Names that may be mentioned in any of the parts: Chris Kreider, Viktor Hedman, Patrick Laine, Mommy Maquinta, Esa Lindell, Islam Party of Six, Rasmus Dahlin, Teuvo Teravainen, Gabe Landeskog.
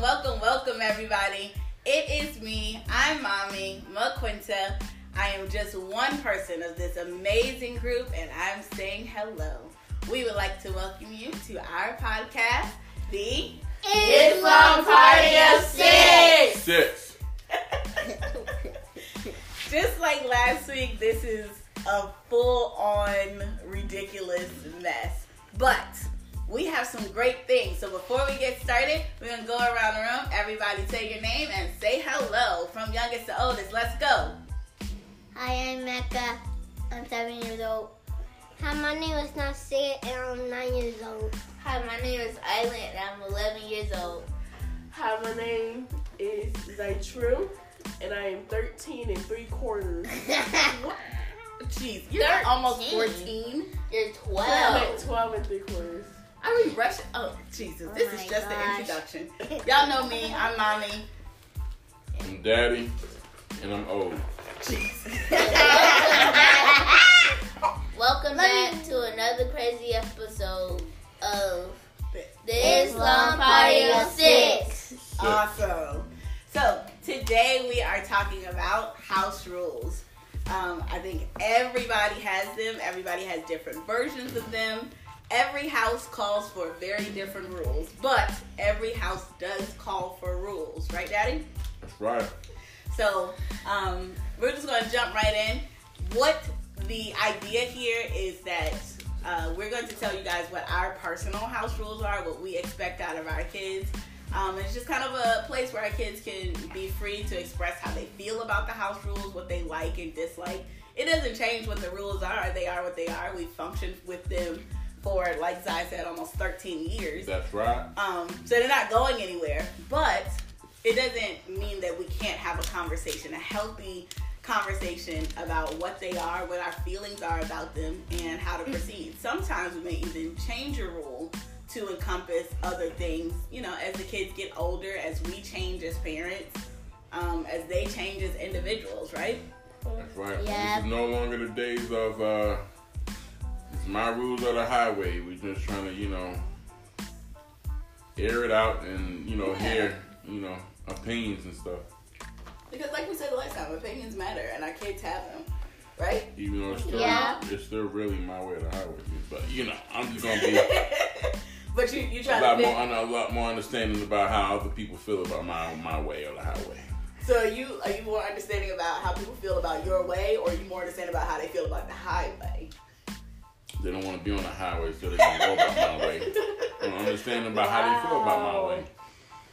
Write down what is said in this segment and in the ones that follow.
Welcome everybody. It is me. I'm Mommy Maquinta. I am just one person of this amazing group, and I'm saying hello. We would like to welcome you to our podcast, the Islam Party of Six. Just like last week, this is a full-on ridiculous mess, but we have some great things. So before we get started, we're going to go around the room. Everybody say your name and say hello. From youngest to oldest, let's go. Hi, I'm Mecca. I'm 7 years old. Hi, my name is Nasir and I'm 9 years old. Hi, my name is Island and I'm 11 years old. Hi, my name is Zaitru and I am 13 3/4. What? Jeez, you're 13. Almost 14. You're 12. I'm at 12 3/4. I mean, rushing. Oh, Jesus. Oh, this is just the introduction. Y'all know me. I'm Mommy. I'm Daddy. And I'm old. Jesus. Welcome back to another crazy episode of the Islam Party of Six. Awesome. So, today we are talking about house rules. I think everybody has them. Everybody has different versions of them. Every house calls for very different rules, but every house does call for rules. Right, Daddy? That's right. So, we're just going to jump right in. What the idea here is that we're going to tell you guys what our personal house rules are, what we expect out of our kids. It's just kind of a place where our kids can be free to express how they feel about the house rules, what they like and dislike. It doesn't change what the rules are. They are what they are. We function with them for, like Zai said, almost 13 years. That's right. So they're not going anywhere. But it doesn't mean that we can't have a conversation, a healthy conversation about what they are, what our feelings are about them, and how to proceed. Sometimes we may even change a rule to encompass other things. You know, as the kids get older, as we change as parents, as they change as individuals, right? That's right. Yeah. This is no longer the days of... my rules are the highway. We're just trying to, air it out and, hear, opinions and stuff. Because like we said the last time, opinions matter and our kids have them, right? Even though it's still really my way or the highway. But, I'm just going to be but you try a lot more understanding about how other people feel about my way or the highway. So are you more understanding about how people feel about your way, or are you more understanding about how they feel about the highway? They don't want to be on the highway, so they don't go about my way. I don't understand about how they feel about my way.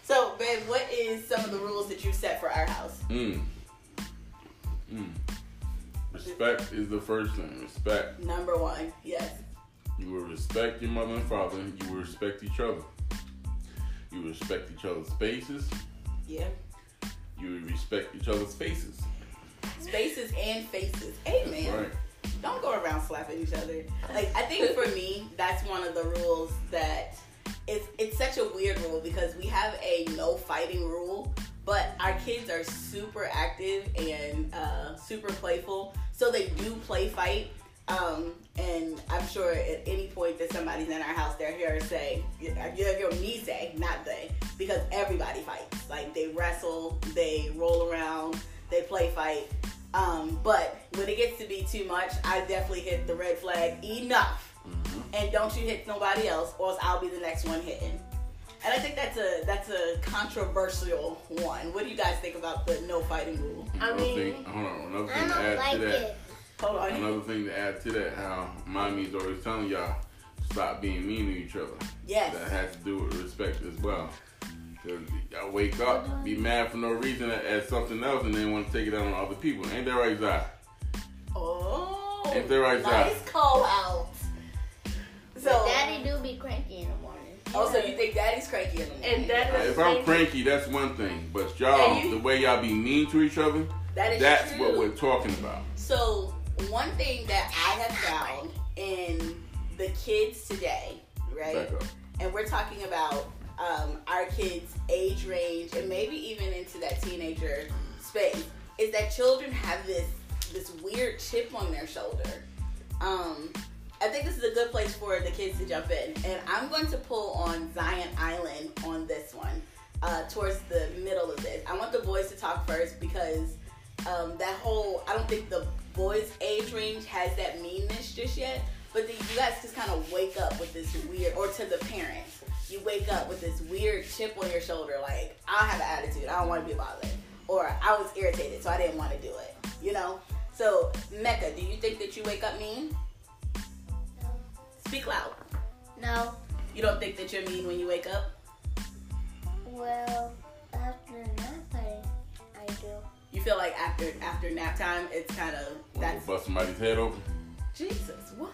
So, babe, what is some of the rules that you set for our house? Respect is the first thing. Respect. Number one, yes. You will respect your mother and father. You will respect each other. You will respect each other's spaces. Yeah. You will respect each other's faces. Spaces and faces. Amen. That's right. Don't go around slapping each other. Like, I think for me, that's one of the rules that it's such a weird rule because we have a no fighting rule, but our kids are super active and super playful, so they do play fight. And I'm sure at any point that somebody's in our house, they'll hear say, you'll me say, not they, because everybody fights. Like, they wrestle, they roll around, they play fight. But when it gets to be too much, I definitely hit the red flag enough. Mm-hmm. And don't you hit nobody else, or else I'll be the next one hitting. And I think that's a controversial one. What do you guys think about the no fighting rule? Another thing to add to that, how mommy's always telling y'all, stop being mean to each other. Yes. That has to do with respect as well. Y'all wake up, be mad for no reason at something else, and then want to take it out on other people. Ain't that right, Zai? Oh, ain't that right, Zai? Nice call out. So Daddy do be cranky in the morning. Oh, so you think Daddy's cranky in the morning? And if I'm cranky, that's one thing. But y'all, the way y'all be mean to each other, that's true. What we're talking about. So one thing that I have found in the kids today, right? And we're talking about our kids' age range and maybe even into that teenager space, is that children have this weird chip on their shoulder. I think this is a good place for the kids to jump in, and I'm going to pull on Zion Island on this one. towards the middle of this. I want the boys to talk first because that whole, I don't think the boys' age range has that meanness just yet, but you guys just kind of wake up with this weird, or to the parents, you wake up with this weird chip on your shoulder, like, I have an attitude, I don't want to be bothered, or I was irritated, so I didn't want to do it, you know? So, Mecca, do you think that you wake up mean? No. Speak loud. No. You don't think that you're mean when you wake up? Well, after nap time, I do. You feel like after nap time, it's kind of... That's... Bust somebody's head open. Jesus, what?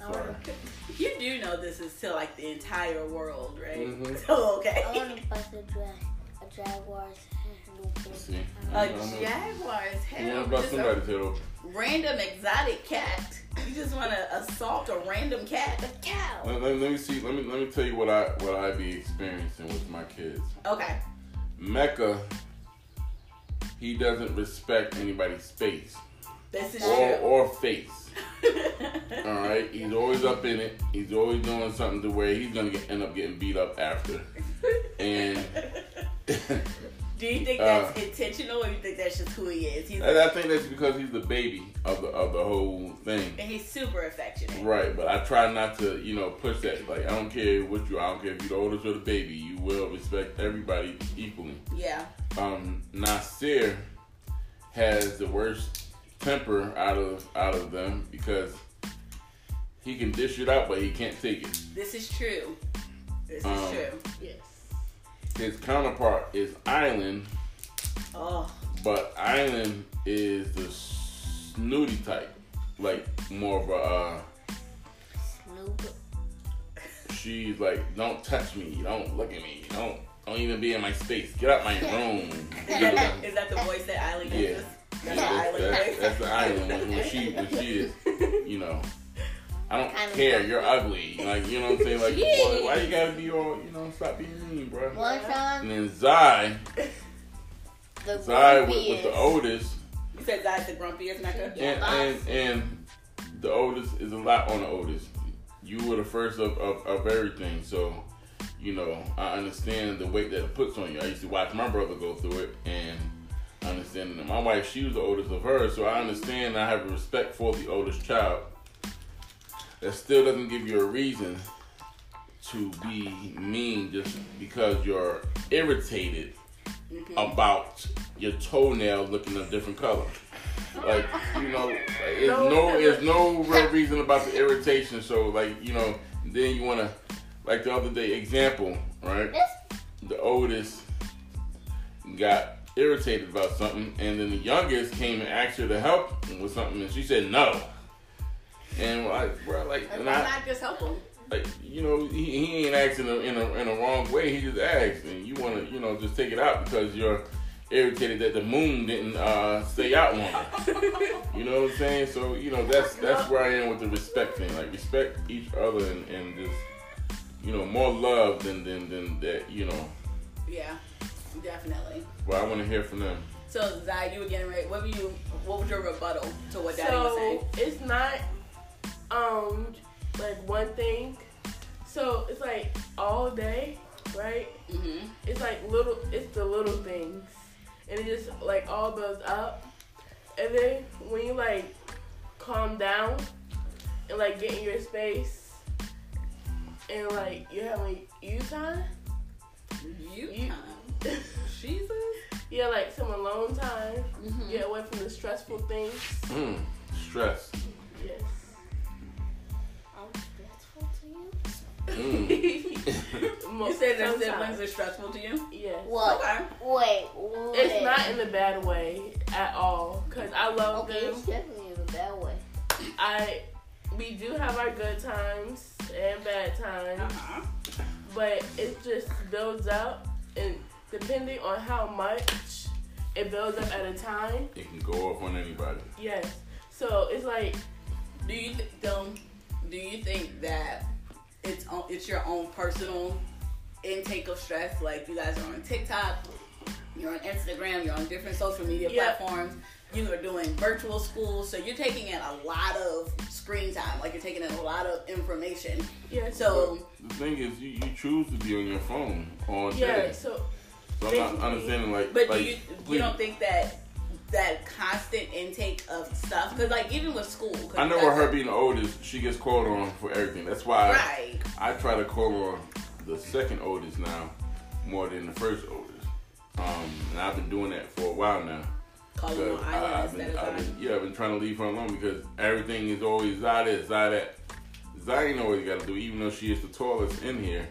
I'm sorry. You do know this is to, like, the entire world, right? Mm-hmm. So, okay. I want to bust a jaguar's head open. See? A jaguar's head open? You want to bust somebody's head open. Random exotic cat. You just want to assault a random cat? A cow. Let me see. Let me tell you what I be experiencing with my kids. Okay. Mecca, he doesn't respect anybody's space. This is or face. All right. He's always up in it. He's always doing something to where he's gonna end up getting beat up after. And. Do you think that's intentional, or you think that's just who he is? I think that's because he's the baby of the whole thing. And he's super affectionate. Right, but I try not to, push that. Like, I don't care if you're the oldest or the baby. You will respect everybody equally. Yeah. Nasir has the worst temper out of them because he can dish it out, but he can't take it. This is true. This is true. Yes. His counterpart is Island, but Island is the snooty type, like more of a snoop. She's like, don't touch me, don't look at me, don't even be in my space, get out my room. Is that the voice that Island uses? Yeah, that's the Island one. When she is, I don't care. You're ugly. Like, you know what I'm saying? Like, boy, why you gotta be all, stop being mean, bro. One time. And then Zai was the oldest. You said Zai's the grumpiest, Mecca? And the oldest is a lot on the oldest. You were the first of everything. So, I understand the weight that it puts on you. I used to watch my brother go through it and understanding that my wife, she was the oldest of her. So I understand I have respect for the oldest child. That still doesn't give you a reason to be mean just because you're irritated about your toenail looking a different color. Like, there's no real reason about the irritation. So, then you want to, like the other day, example, right? The oldest got irritated about something, and then the youngest came and asked her to help with something, and she said no. And why not just help him? Like, he ain't asking in a wrong way. He just asked, and you want to just take it out because you're irritated that the moon didn't stay out longer. You know what I'm saying? So that's where I am with the respect thing. Like, respect each other and just more love than that. Yeah, definitely. Well, I want to hear from them. So Zai, you were getting ready. What was your rebuttal to what Daddy was saying? So it's not. One thing. So it's like all day, right? Mm-hmm. It's like it's the little things, and it just like all builds up. And then when you like calm down and like get in your space and like you're having you time, Jesus, yeah, like some alone time, get away from the stressful things. Stress. Yes. You said that siblings are stressful to you? Yes. What? Okay. Wait. It's not in a bad way at all. Because I love them. It's definitely in a bad way. We do have our good times and bad times. Uh-huh. But it just builds up. And depending on how much it builds up at a time, it can go off on anybody. Yes. So it's like, do you think that it's your own personal intake of stress? Like, you guys are on TikTok, you're on Instagram, you're on different social media platforms, you are doing virtual school, so you're taking in a lot of screen time, like you're taking in a lot of information. Yeah. So the thing is, you choose to be on your phone all day. Yeah, so So I'm not understanding, like... But like, you don't think that constant intake of stuff? Because, like, even with school... I know with her being the oldest, she gets called on for everything. That's why I try to call on the second oldest now more than the first oldest. And I've been doing that for a while now. Calling on I've been trying to leave her alone because everything is always that. Zion always got to do, even though she is the tallest in here.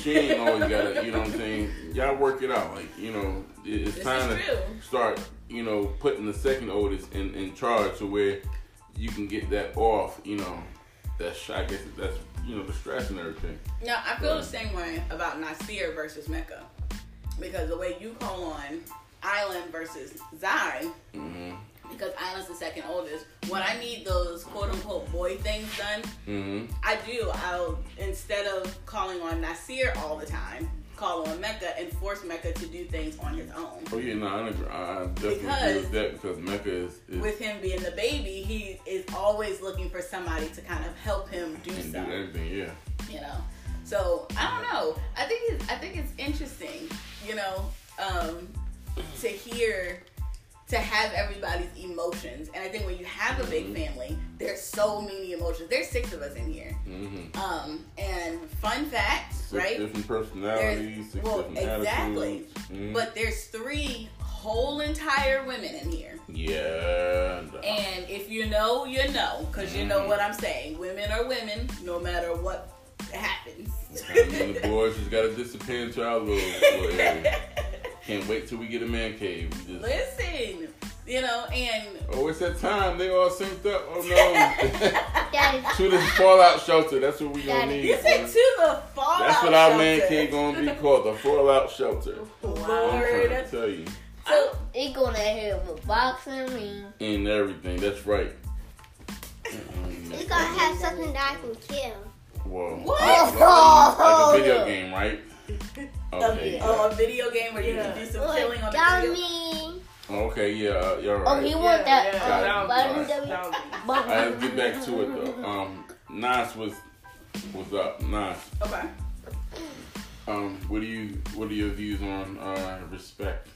She ain't always got to, you know what I'm saying? Y'all work it out. Like, you know, it's time to start, you know, putting the second oldest in charge to where you can get that off, you know, I guess that's, you know, the stress and everything. No, I feel the same way about Nasir versus Mecca. Because the way you call on Island versus Zion, mm-hmm. because Island's the second oldest, when I need those quote-unquote boy things done, mm-hmm. I'll, instead of calling on Nasir all the time, call on Mecca and force Mecca to do things on his own. Oh yeah, no, I definitely agree with that because Mecca is... With him being the baby, he is always looking for somebody to kind of help him do something. Do everything, yeah. You know? So, I don't know. I think it's interesting, you know, to hear... to have everybody's emotions. And I think when you have a big family, there's so many emotions. There's 6 of us in here. Mm-hmm. And fun fact, 6 right? 6 different personalities, there's, 6 different attitudes. Exactly. Mm-hmm. But there's 3 whole entire women in here. Yeah. And if you know, you know. Because you know what I'm saying. Women are women, no matter what happens. I mean, the boys just got to disappear into our little area. Can't wait till we get a man cave. Listen, you know, and... Oh, it's that time. They all synced up. Oh, no. To the fallout shelter. That's what we going to need. You said to the fallout shelter. That's what our man cave going to be called. The fallout shelter. Lord. I'm trying to tell you. So, they going to have a boxing ring. And everything. That's right. It's going to have something that I can kill. Whoa. What? Like a video game, right? Okay, a video game where you can do some killing on the video. Okay, yeah, you're right. Oh, he wants that. I have to get back to it though. Nas was up. Nas. Okay. What are your views on respect?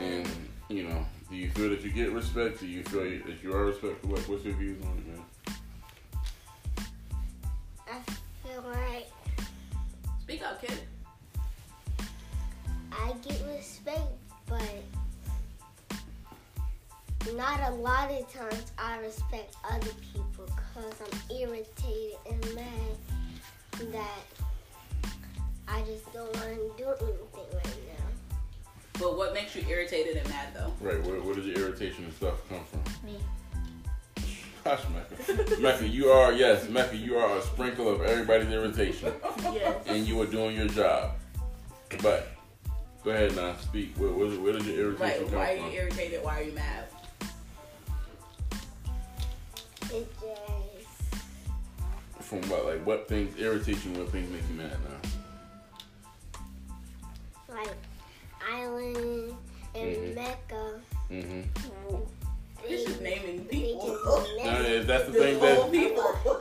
And you know, do you feel that you get respect? Do you feel that you are respectful? What's your views on it, man? I feel like. Speak up, kid. I get respect, but not a lot of times I respect other people because I'm irritated and mad that I just don't want to do anything right now. But what makes you irritated and mad, though? Right, where does your irritation and stuff come from? Me. Gosh, Mecca. Mecca, you are a sprinkle of everybody's irritation. Yes. And you are doing your job. But, go ahead now, speak. Where does your irritation come from? Why are you irritated? Why are you mad? It just... From what? Like, what things irritate you? What things make you mad now? Like, Island and Mecca. Mm-hmm. He's just naming people. That's the thing that... people.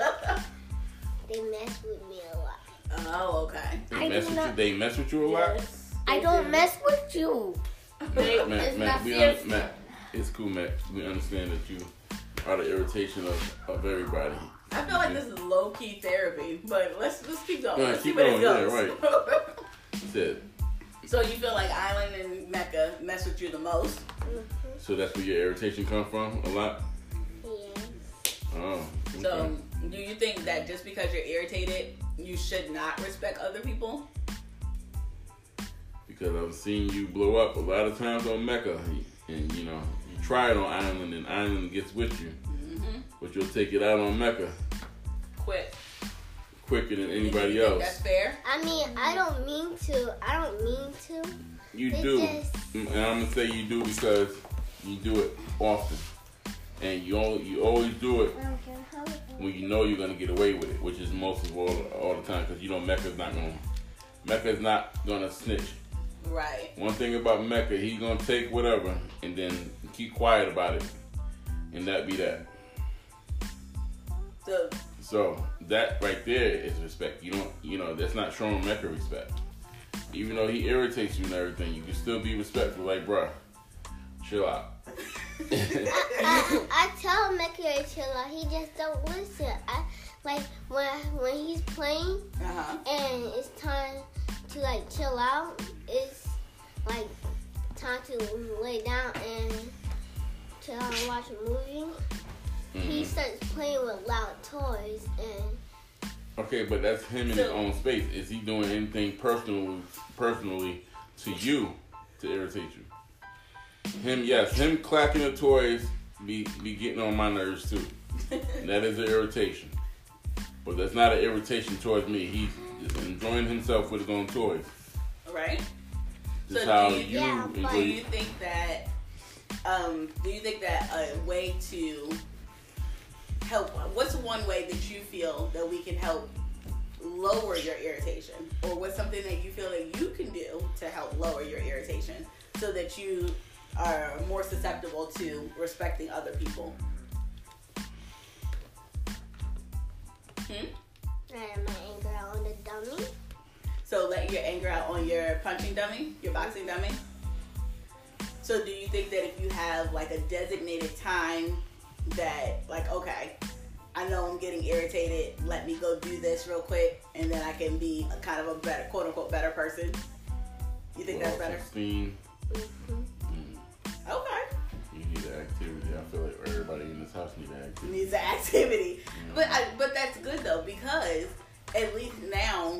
They mess with me a lot. Oh, okay. They mess with you a lot? I don't mess with you. Matt, it's cool, Matt. We understand that you are the irritation of everybody. I feel like this is low-key therapy, but let's keep going. Let's keep going, yeah, right. That's it. So you feel like Island and Mecca mess with you the most? So that's where your irritation comes from a lot? Yes. Oh. Okay. So do you think that just because you're irritated, you should not respect other people? Because I've seen you blow up a lot of times on Mecca. And, you know, you try it on Island and Island gets with you. Mm-hmm. But you'll take it out on Mecca. Quicker than anybody else. That's fair. I mean, I don't mean to. You do. And I'm going to say you do because you do it often. And you always do it when you know you're going to get away with it, which is most of all the time because you know Mecca's not going to snitch. Right. One thing about Mecca, he's going to take whatever and then keep quiet about it. And that be that. So that right there is respect. You don't, you know, that's not showing Mecca respect. Even though he irritates you and everything, you can still be respectful. Like, bruh, chill out. I tell Mickey to chill out. He just don't listen. When he's playing and it's time to like chill out, it's like time to lay down and chill out and watch a movie. Mm-hmm. He starts playing with loud toys and. Okay, but that's him in his own space. Is he doing anything personally to you to irritate you? Him clacking the toys be getting on my nerves too. And that is an irritation. But that's not an irritation towards me. He's just enjoying himself with his own toys. Right. Just so how do you think that a way to help, what's one way that you feel that we can help lower your irritation? Or what's something that you feel that you can do to help lower your irritation so that you are more susceptible to respecting other people? Let my anger out on the dummy. So let your anger out on your punching dummy, your boxing dummy. So do you think that if you have like a designated time that like, okay, I know I'm getting irritated, let me go do this real quick and then I can be a kind of a better, quote unquote, better person? You think that's better? 16. Mm-hmm. Mm-hmm. Okay. You need an activity. I feel like everybody in this house needs an activity. Mm-hmm. But that's good though, because at least now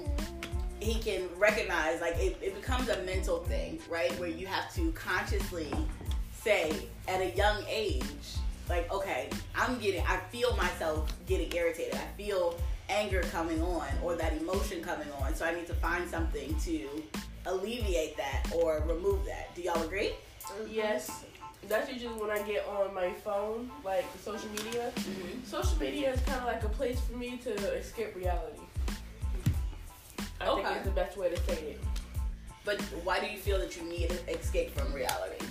he can recognize, like it becomes a mental thing, right? Where you have to consciously say at a young age, like, okay, I feel myself getting irritated. I feel anger coming on or that emotion coming on. So I need to find something to alleviate that or remove that. Do y'all agree? Yes. That's usually when I get on my phone, like social media. Mm-hmm. Social media is kind of like a place for me to escape reality. I think it's the best way to say it. But why do you feel that you need to escape from reality?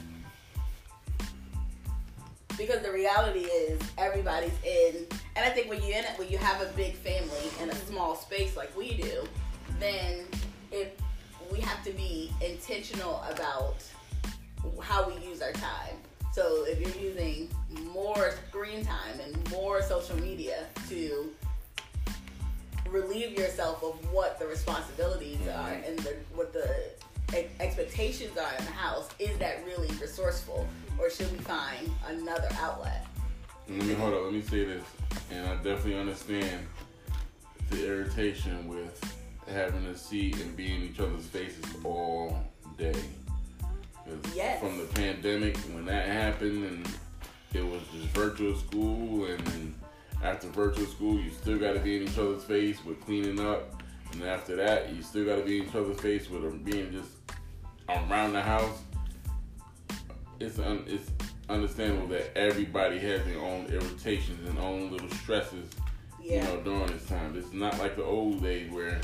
Because the reality is everybody's in, and I think when you're in it, when you have a big family and a small space like we do, then we have to be intentional about how we use our time. So if you're using more screen time and more social media to relieve yourself of what the responsibilities are and what the expectations are in the house, is that really resourceful or should we find another outlet? Let me say this, and I definitely understand the irritation with having to see and be in each other's faces all day. Yes. From the pandemic, when that happened, and it was just virtual school, and then after virtual school, you still got to be in each other's face with cleaning up, and after that, you still got to be in each other's face with being just around the house. It's understandable that everybody has their own irritations and own little stresses, during this time. It's not like the old days where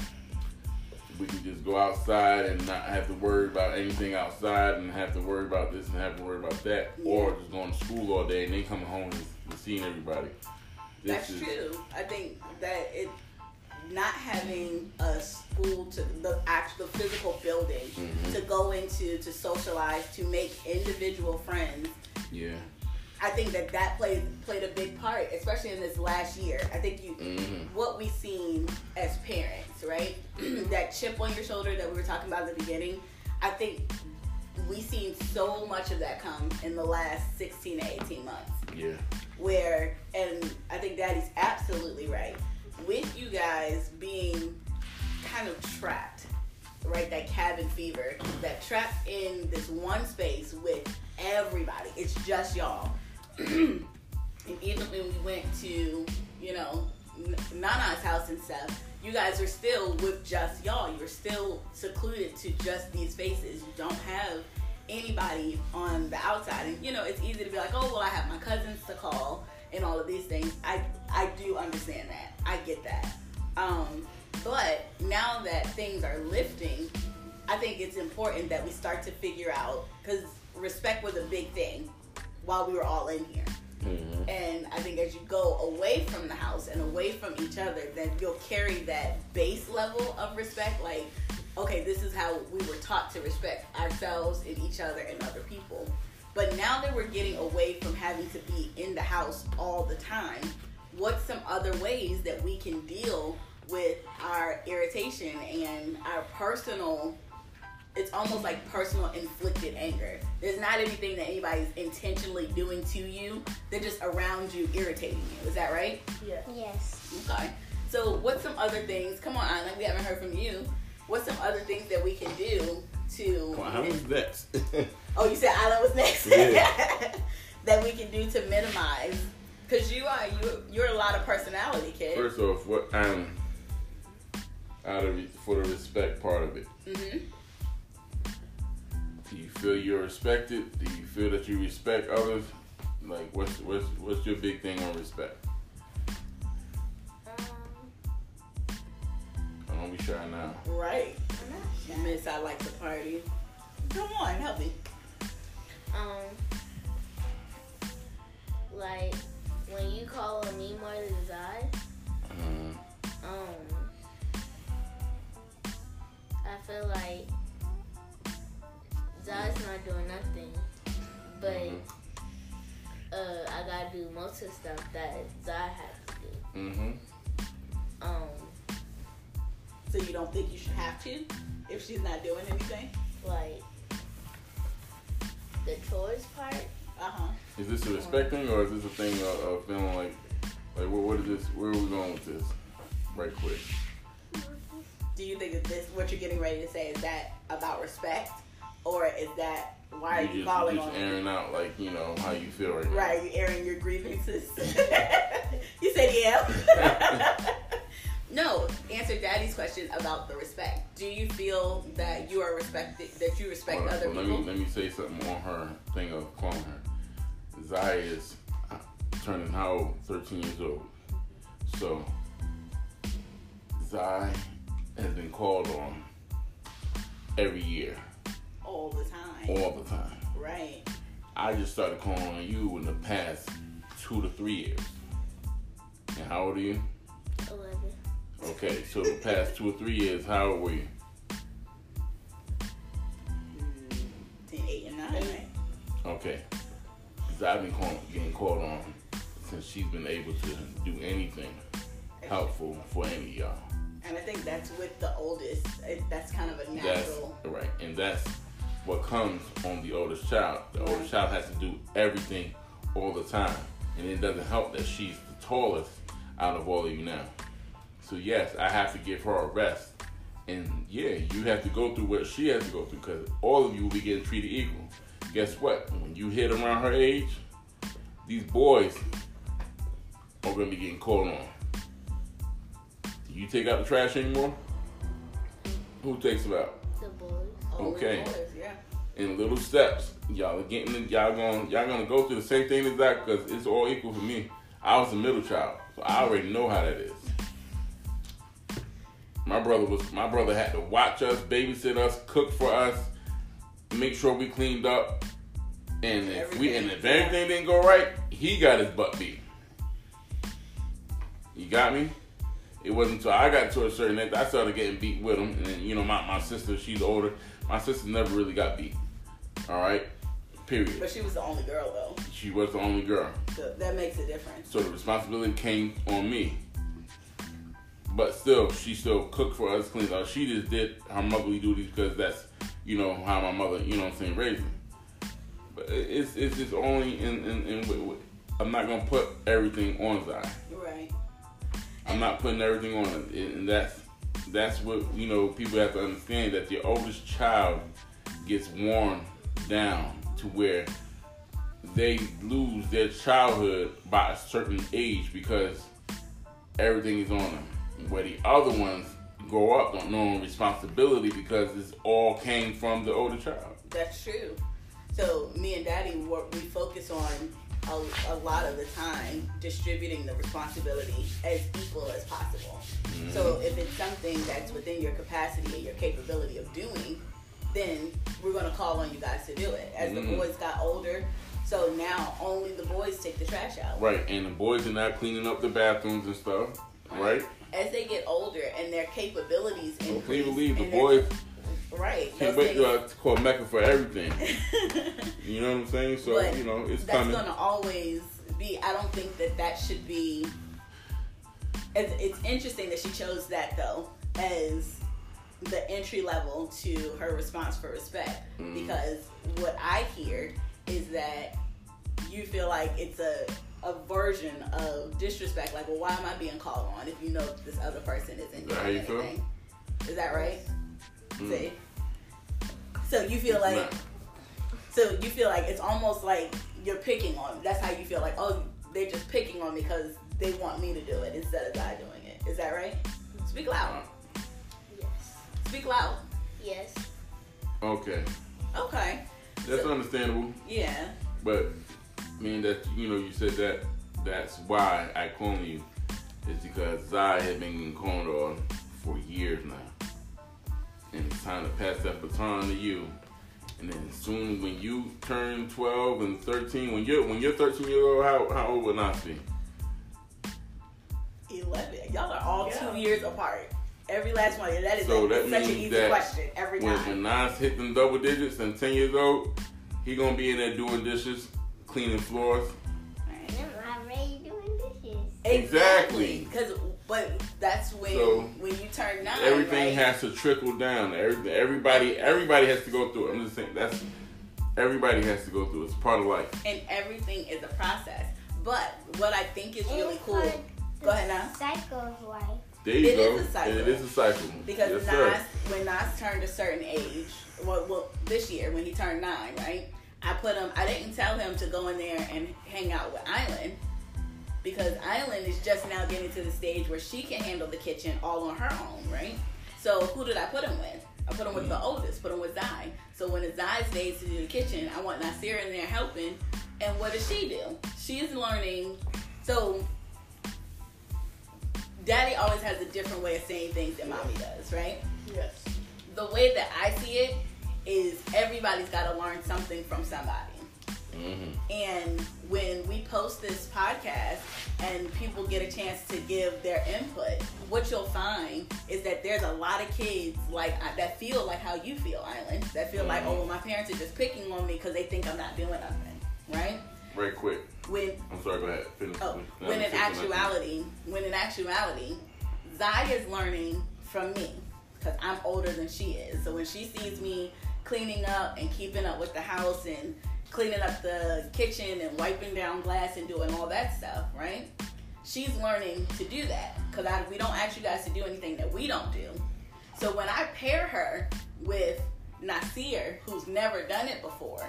we can just go outside and not have to worry about anything outside and have to worry about this and have to worry about that, or just going to school all day and then coming home and seeing everybody. That's true. I think that not having a school to the actual physical building to go into, to socialize, to make individual friends. Yeah. I think that played a big part, especially in this last year. I think what we've seen as parents, right? That chip on your shoulder that we were talking about at the beginning, I think we've seen so much of that come in the last 16 to 18 months. Yeah. Where, and I think Daddy's absolutely right, with you guys being kind of trapped, right? That cabin fever, that trapped in this one space with everybody. It's just y'all. And even when we went to, Nana's house and stuff, you guys are still with just y'all. You're still secluded to just these faces. You don't have anybody on the outside. And, it's easy to be like, oh, well, I have my cousins to call and all of these things. I do understand that. I get that. But now that things are lifting, I think it's important that we start to figure out, because respect was a big thing while we were all in here. Mm-hmm. And I think as you go away from the house and away from each other, then you'll carry that base level of respect. Like, okay, this is how we were taught to respect ourselves and each other and other people. But now that we're getting away from having to be in the house all the time, what's some other ways that we can deal with our irritation and our personal, it's almost like personal inflicted anger. There's not anything that anybody's intentionally doing to you. They're just around you irritating you. Is that right? Yeah. Yes. Okay. So what's some other things? Come on, Anna. We haven't heard from you. What's some other things that we can do to... Well, I was next. Oh, you said Anna was next? Yeah. That we can do to minimize. Because you're a lot of personality, kid. First off, what Anna... for the respect part of it. Mm-hmm. Do you feel you're respected? Do you feel that you respect others? Like, what's your big thing on respect? Don't be shy now. Right. I'm not shy. Miss, I like the party. Come on, help me. Like when you call on me more than I. I feel like Zai's not doing nothing, but I gotta do most of the stuff that Zai has to do. Mm-hmm. So you don't think you should have to if she's not doing anything? Like the chores part? Uh-huh. Is this a respect thing or is this a thing of feeling like what is this? Where are we going with this? Right quick. Do you think that this, what you're getting ready to say, is that about respect? Or is that, why are you falling on it? You're airing out, like, you know, how you feel right now. Right, you're airing your grievances. You said, yeah. No, answer Daddy's question about the respect. Do you feel that you are respected, that you respect other people? Let me say something on her thing of calling her. Zai is turning how old? 13 years old. So, Zai has been called on every year. All the time. Right. I just started calling on you in the past 2 to 3 years. And how old are you? 11. Okay, so the past 2 or 3 years, how old were you? 8 and 9. Right? Okay. Because I've been getting called on since she's been able to do anything helpful for any of y'all. And I think that's with the oldest. That's kind of a natural. That's, right. And that's what comes on the oldest child. The oldest child has to do everything all the time. And it doesn't help that she's the tallest out of all of you now. So yes, I have to give her a rest. And yeah, you have to go through what she has to go through because all of you will be getting treated equal. Guess what? When you hit around her age, these boys are going to be getting called on. You take out the trash anymore? Who takes it out? The boys. Okay. The boys, yeah. In little steps, y'all are getting. Y'all gonna go through the same thing as that because it's all equal for me. I was the middle child, so I already know how that is. My brother had to watch us, babysit us, cook for us, make sure we cleaned up, and if everything didn't go right, he got his butt beat. You got me? It wasn't until I got to a certain age I started getting beat with him. And then, you know, my sister, she's older. My sister never really got beat. All right? Period. But she was the only girl, though. She was the only girl. So that makes a difference. So the responsibility came on me. But still, she still cooked for us, cleaned up. She just did her motherly duties because that's, you know, how my mother, you know what I'm saying, raised me. But it's just only in I'm not going to put everything on Zion. Right. I'm not putting everything on it, and that's what, you know, people have to understand, that the oldest child gets worn down to where they lose their childhood by a certain age because everything is on them. Where the other ones grow up, don't know responsibility because this all came from the older child. That's true. So me and Daddy, what we focus on a lot of the time, distributing the responsibility as equal as possible. Mm-hmm. So if it's something that's within your capacity and your capability of doing, then we're going to call on you guys to do it. As the boys got older, so now only the boys take the trash out. Right, and the boys are not cleaning up the bathrooms and stuff, right? As they get older and their capabilities increase. Well, please believe the boys... Right. Can't wait to call Mecca for everything. You know what I'm saying? So, but you know, it's coming. That's going to always be, I don't think that that should be, it's interesting that she chose that, though, as the entry level to her response for respect. Mm. Because what I hear is that you feel like it's a version of disrespect. Like, well, why am I being called on if you know this other person isn't doing anything? Is that right? Mm. See? So you feel like it's almost like you're picking on them. That's how you feel like, oh, they're just picking on me because they want me to do it instead of I doing it. Is that right? Speak loud. Yes. Speak loud. Yes. Okay. That's understandable. Yeah. But I mean, that, you know, you said that that's why I call you, is because Zai had been calling on for years now. And it's time to pass that baton to you. And then soon when you turn 12 and 13, when you're 13 years old, how old would I be? 11. Y'all are all 2 years apart. Every last one. That is such an easy question every time. When Nas hit them double digits and 10 years old, he gonna be in there doing dishes, cleaning floors. I'm already doing dishes. Exactly. But that's when you turn 9. Everything has to trickle down. Everybody has to go through it. I'm just saying everybody has to go through it. It's part of life. And everything is a process. But what I think is really cool. Go ahead now. Cycle of life. There you go. Is a cycle. It is a cycle. Because when Nas turned a certain age, well, this year when he turned 9, right? I didn't tell him to go in there and hang out with Island, because Island is just now getting to the stage where she can handle the kitchen all on her own, right? So who did I put him with? I put him with the oldest, put him with Zai. So when it's Zai's days to do the kitchen, I want Nasir in there helping. And what does she do? She is learning. So Daddy always has a different way of saying things than Mommy does, right? Yes. The way that I see it is everybody's got to learn something from somebody. Mm-hmm. And when we post this podcast and people get a chance to give their input, what you'll find is that there's a lot of kids like that feel like how you feel, Island. That feel like, oh, well, my parents are just picking on me because they think I'm not doing nothing, right? Right quick. I'm sorry, go ahead. Finish. Oh, when in actuality, Zai is learning from me because I'm older than she is. So when she sees me cleaning up and keeping up with the house and cleaning up the kitchen and wiping down glass and doing all that stuff, right? She's learning to do that because we don't ask you guys to do anything that we don't do. So when I pair her with Nasir, who's never done it before,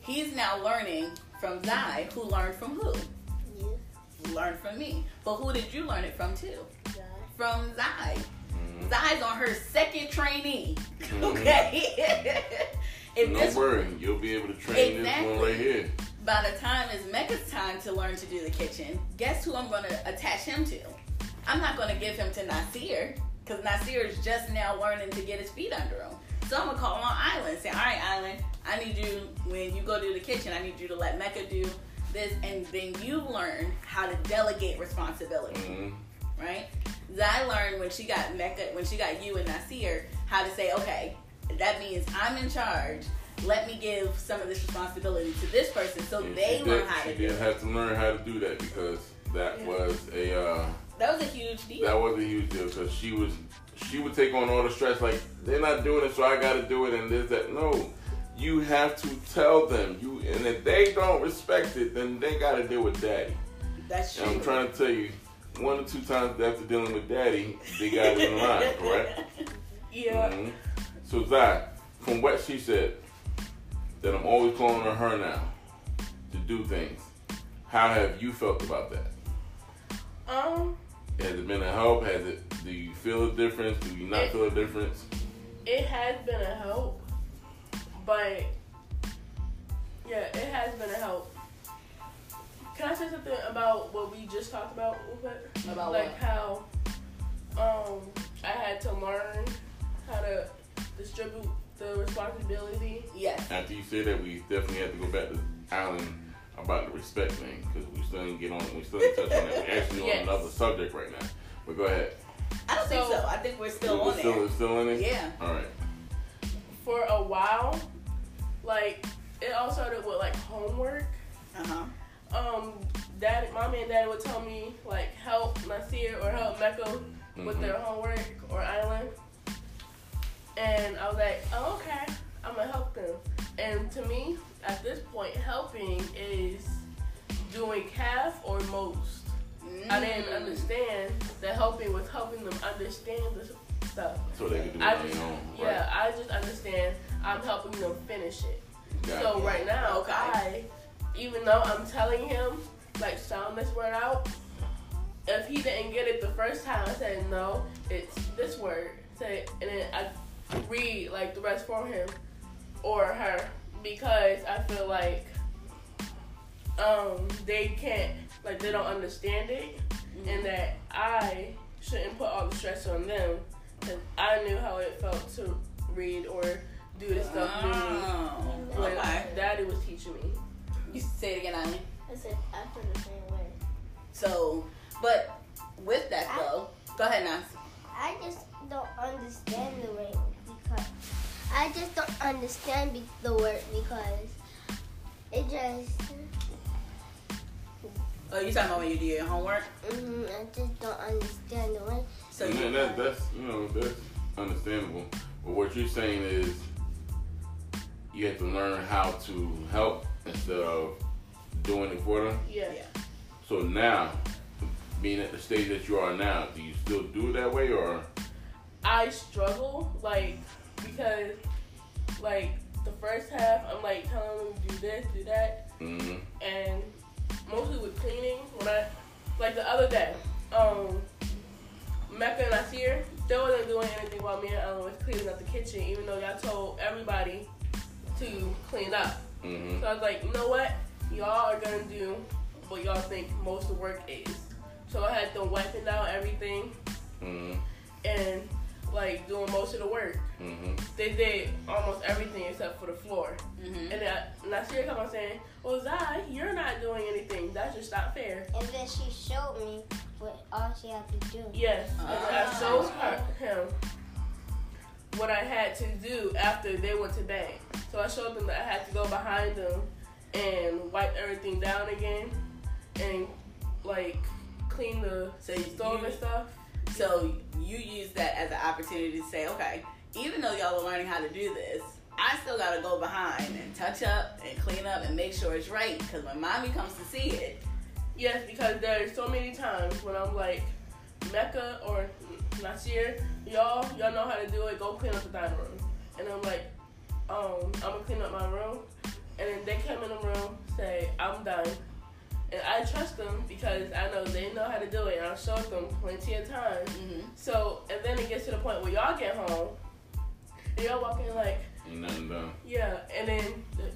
he's now learning from Zai, who learned from who? You. Learned from me. But who did you learn it from too? Zai. From Zai. Zai's on her second trainee. Mm-hmm. Okay? Don't worry. You'll be able to train this one right here. By the time it's Mecca's time to learn to do the kitchen, guess who I'm going to attach him to? I'm not going to give him to Nasir because Nasir is just now learning to get his feet under him. So I'm going to call him on Island and say, all right, Island, I need you, when you go do the kitchen, I need you to let Mecca do this. And then you learn how to delegate responsibility, mm-hmm. right? Zai learned when she got you and Nasir, how to say, okay, that means I'm in charge. Let me give some of this responsibility to this person so they learn how to do it. She did have to learn how to do that because that was a huge deal. That was a huge deal because she would take on all the stress like, they're not doing it so I got to do it and this, that. No. You have to tell them. And if they don't respect it, then they got to deal with Daddy. That's true. And I'm trying to tell you, one or two times after dealing with Daddy, they got it in line, correct? Yeah. Mm-hmm. So Zai, from what she said, that I'm always calling on her now to do things. How have you felt about that? Has it been a help? Do you feel a difference? Do you not feel a difference? It has been a help. But yeah, it has been a help. Can I say something about what we just talked about a little bit? About like what? How I had to learn how to distribute the responsibility. Yes. After you say that, we definitely have to go back to Island about the respect thing because we still didn't touch on that. We're actually on another subject right now. But go ahead. I don't don't think so. I think we're still on there. It's still on there? Yeah. All right. For a while, like, it all started with, like, homework. Uh-huh. Dad, Mommy and Daddy would tell me, like, help Nasir or help Mecca with their homework or Island. And I was like, oh, okay, I'm going to help them. And to me, at this point, helping is doing half or most. I didn't understand that helping was helping them understand the stuff. So they could do it on their own. Yeah, right. I just understand I'm helping them finish it. So right now, even though I'm telling him, like, sound this word out, if he didn't get it the first time, I said, no, it's this word. And then I read, like, the rest for him or her because I feel like they can't, like, they don't understand it, and that I shouldn't put all the stress on them because I knew how it felt to read or do the stuff when Daddy was teaching me. You say it again, Eileen. I said I feel the same way. So, but with that though, go ahead, Nas. I just don't understand the word because it just. Oh, you talking about when you do your homework? Mm-hmm. I just don't understand the word. So yeah, that's understandable. But what you're saying is you have to learn how to help instead of doing it for them? Yeah. So now, being at the stage that you are now, do you still do it that way or? I struggle, like, because, like, the first half, I'm, like, telling them do this, do that. Mm-hmm. And mostly with cleaning, when I, like, the other day, Mecca and Nasir, they wasn't doing anything while me and Ellen was cleaning up the kitchen, even though y'all told everybody to clean up. Mm-hmm. So I was like, you know what? Y'all are gonna do what y'all think most of work is. So I had them wiping down everything and, like, doing most of the work. Mm-hmm. They did almost everything except for the floor. Mm-hmm. And then Nasir come on saying, well, Zai, you're not doing anything. That's just not fair. And then she showed me what all she had to do. Yes. I showed him what I had to do after they went to bed. So I showed them that I had to go behind them and wipe everything down again and, like, clean the stove and stuff. So you use that as an opportunity to say, okay, even though y'all are learning how to do this, I still got to go behind and touch up and clean up and make sure it's right because when Mommy comes to see it. Yes, because there's so many times when I'm like, Mecca or Nasir, y'all know how to do it, go clean up the dining room. And I'm like, I'm going to clean up my room. And then they come in the room, say, I'm done. And I trust them because I know they know how to do it, and I've showed them plenty of times. Mm-hmm. So, and then it gets to the point where y'all get home, and y'all walk in like, nothing done. Yeah, and then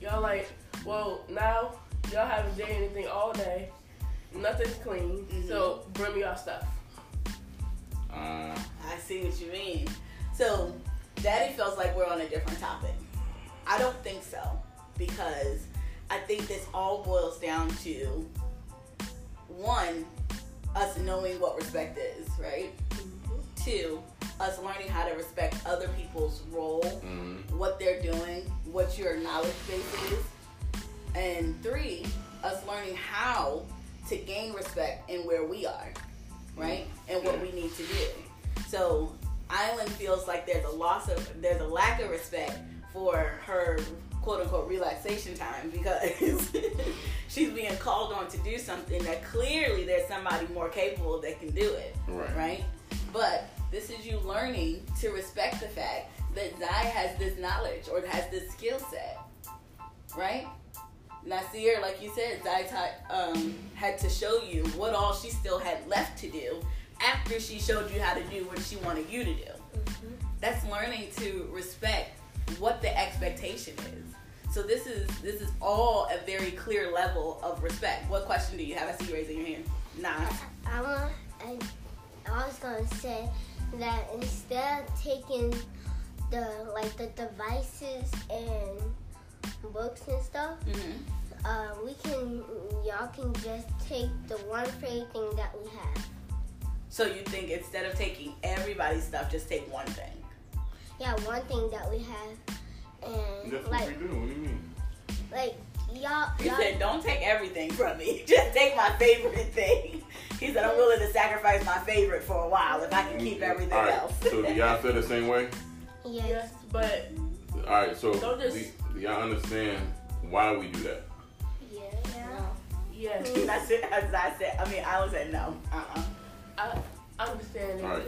y'all like, well, now y'all haven't done anything all day, nothing's clean, so bring me y'all stuff. I see what you mean. So, Daddy feels like we're on a different topic. I don't think so, because I think this all boils down to, one, us knowing what respect is, right? Mm-hmm. Two, us learning how to respect other people's role, what they're doing, what your knowledge base is. And three, us learning how to gain respect in where we are, right? And what we need to do. So Island feels like there's a lack of respect for her quote-unquote relaxation time because she's being called on to do something that clearly there's somebody more capable that can do it, right? But this is you learning to respect the fact that Zai has this knowledge or has this skill set, right? Nasir, like you said, Zai had to show you what all she still had left to do after she showed you how to do what she wanted you to do. Mm-hmm. That's learning to respect what the expectation is. So this is all a very clear level of respect. What question do you have? I see you raising your hand. Nah. I was gonna say that instead of taking the devices and books and stuff, y'all can just take the one free thing that we have. So you think instead of taking everybody's stuff, just take one thing? Yeah, one thing that we have. And that's like, what we do. What do you mean? Like, y'all... He said, don't take everything from me. Just take my favorite thing. He said, I'm willing to sacrifice my favorite for a while if I can keep everything right. else. So do y'all feel the same way? Yes, but... All right, so do y'all understand why we do that? Yeah. No. Yes. Mm-hmm. That's it. As I said, I mean, I was at no. I understand. All right.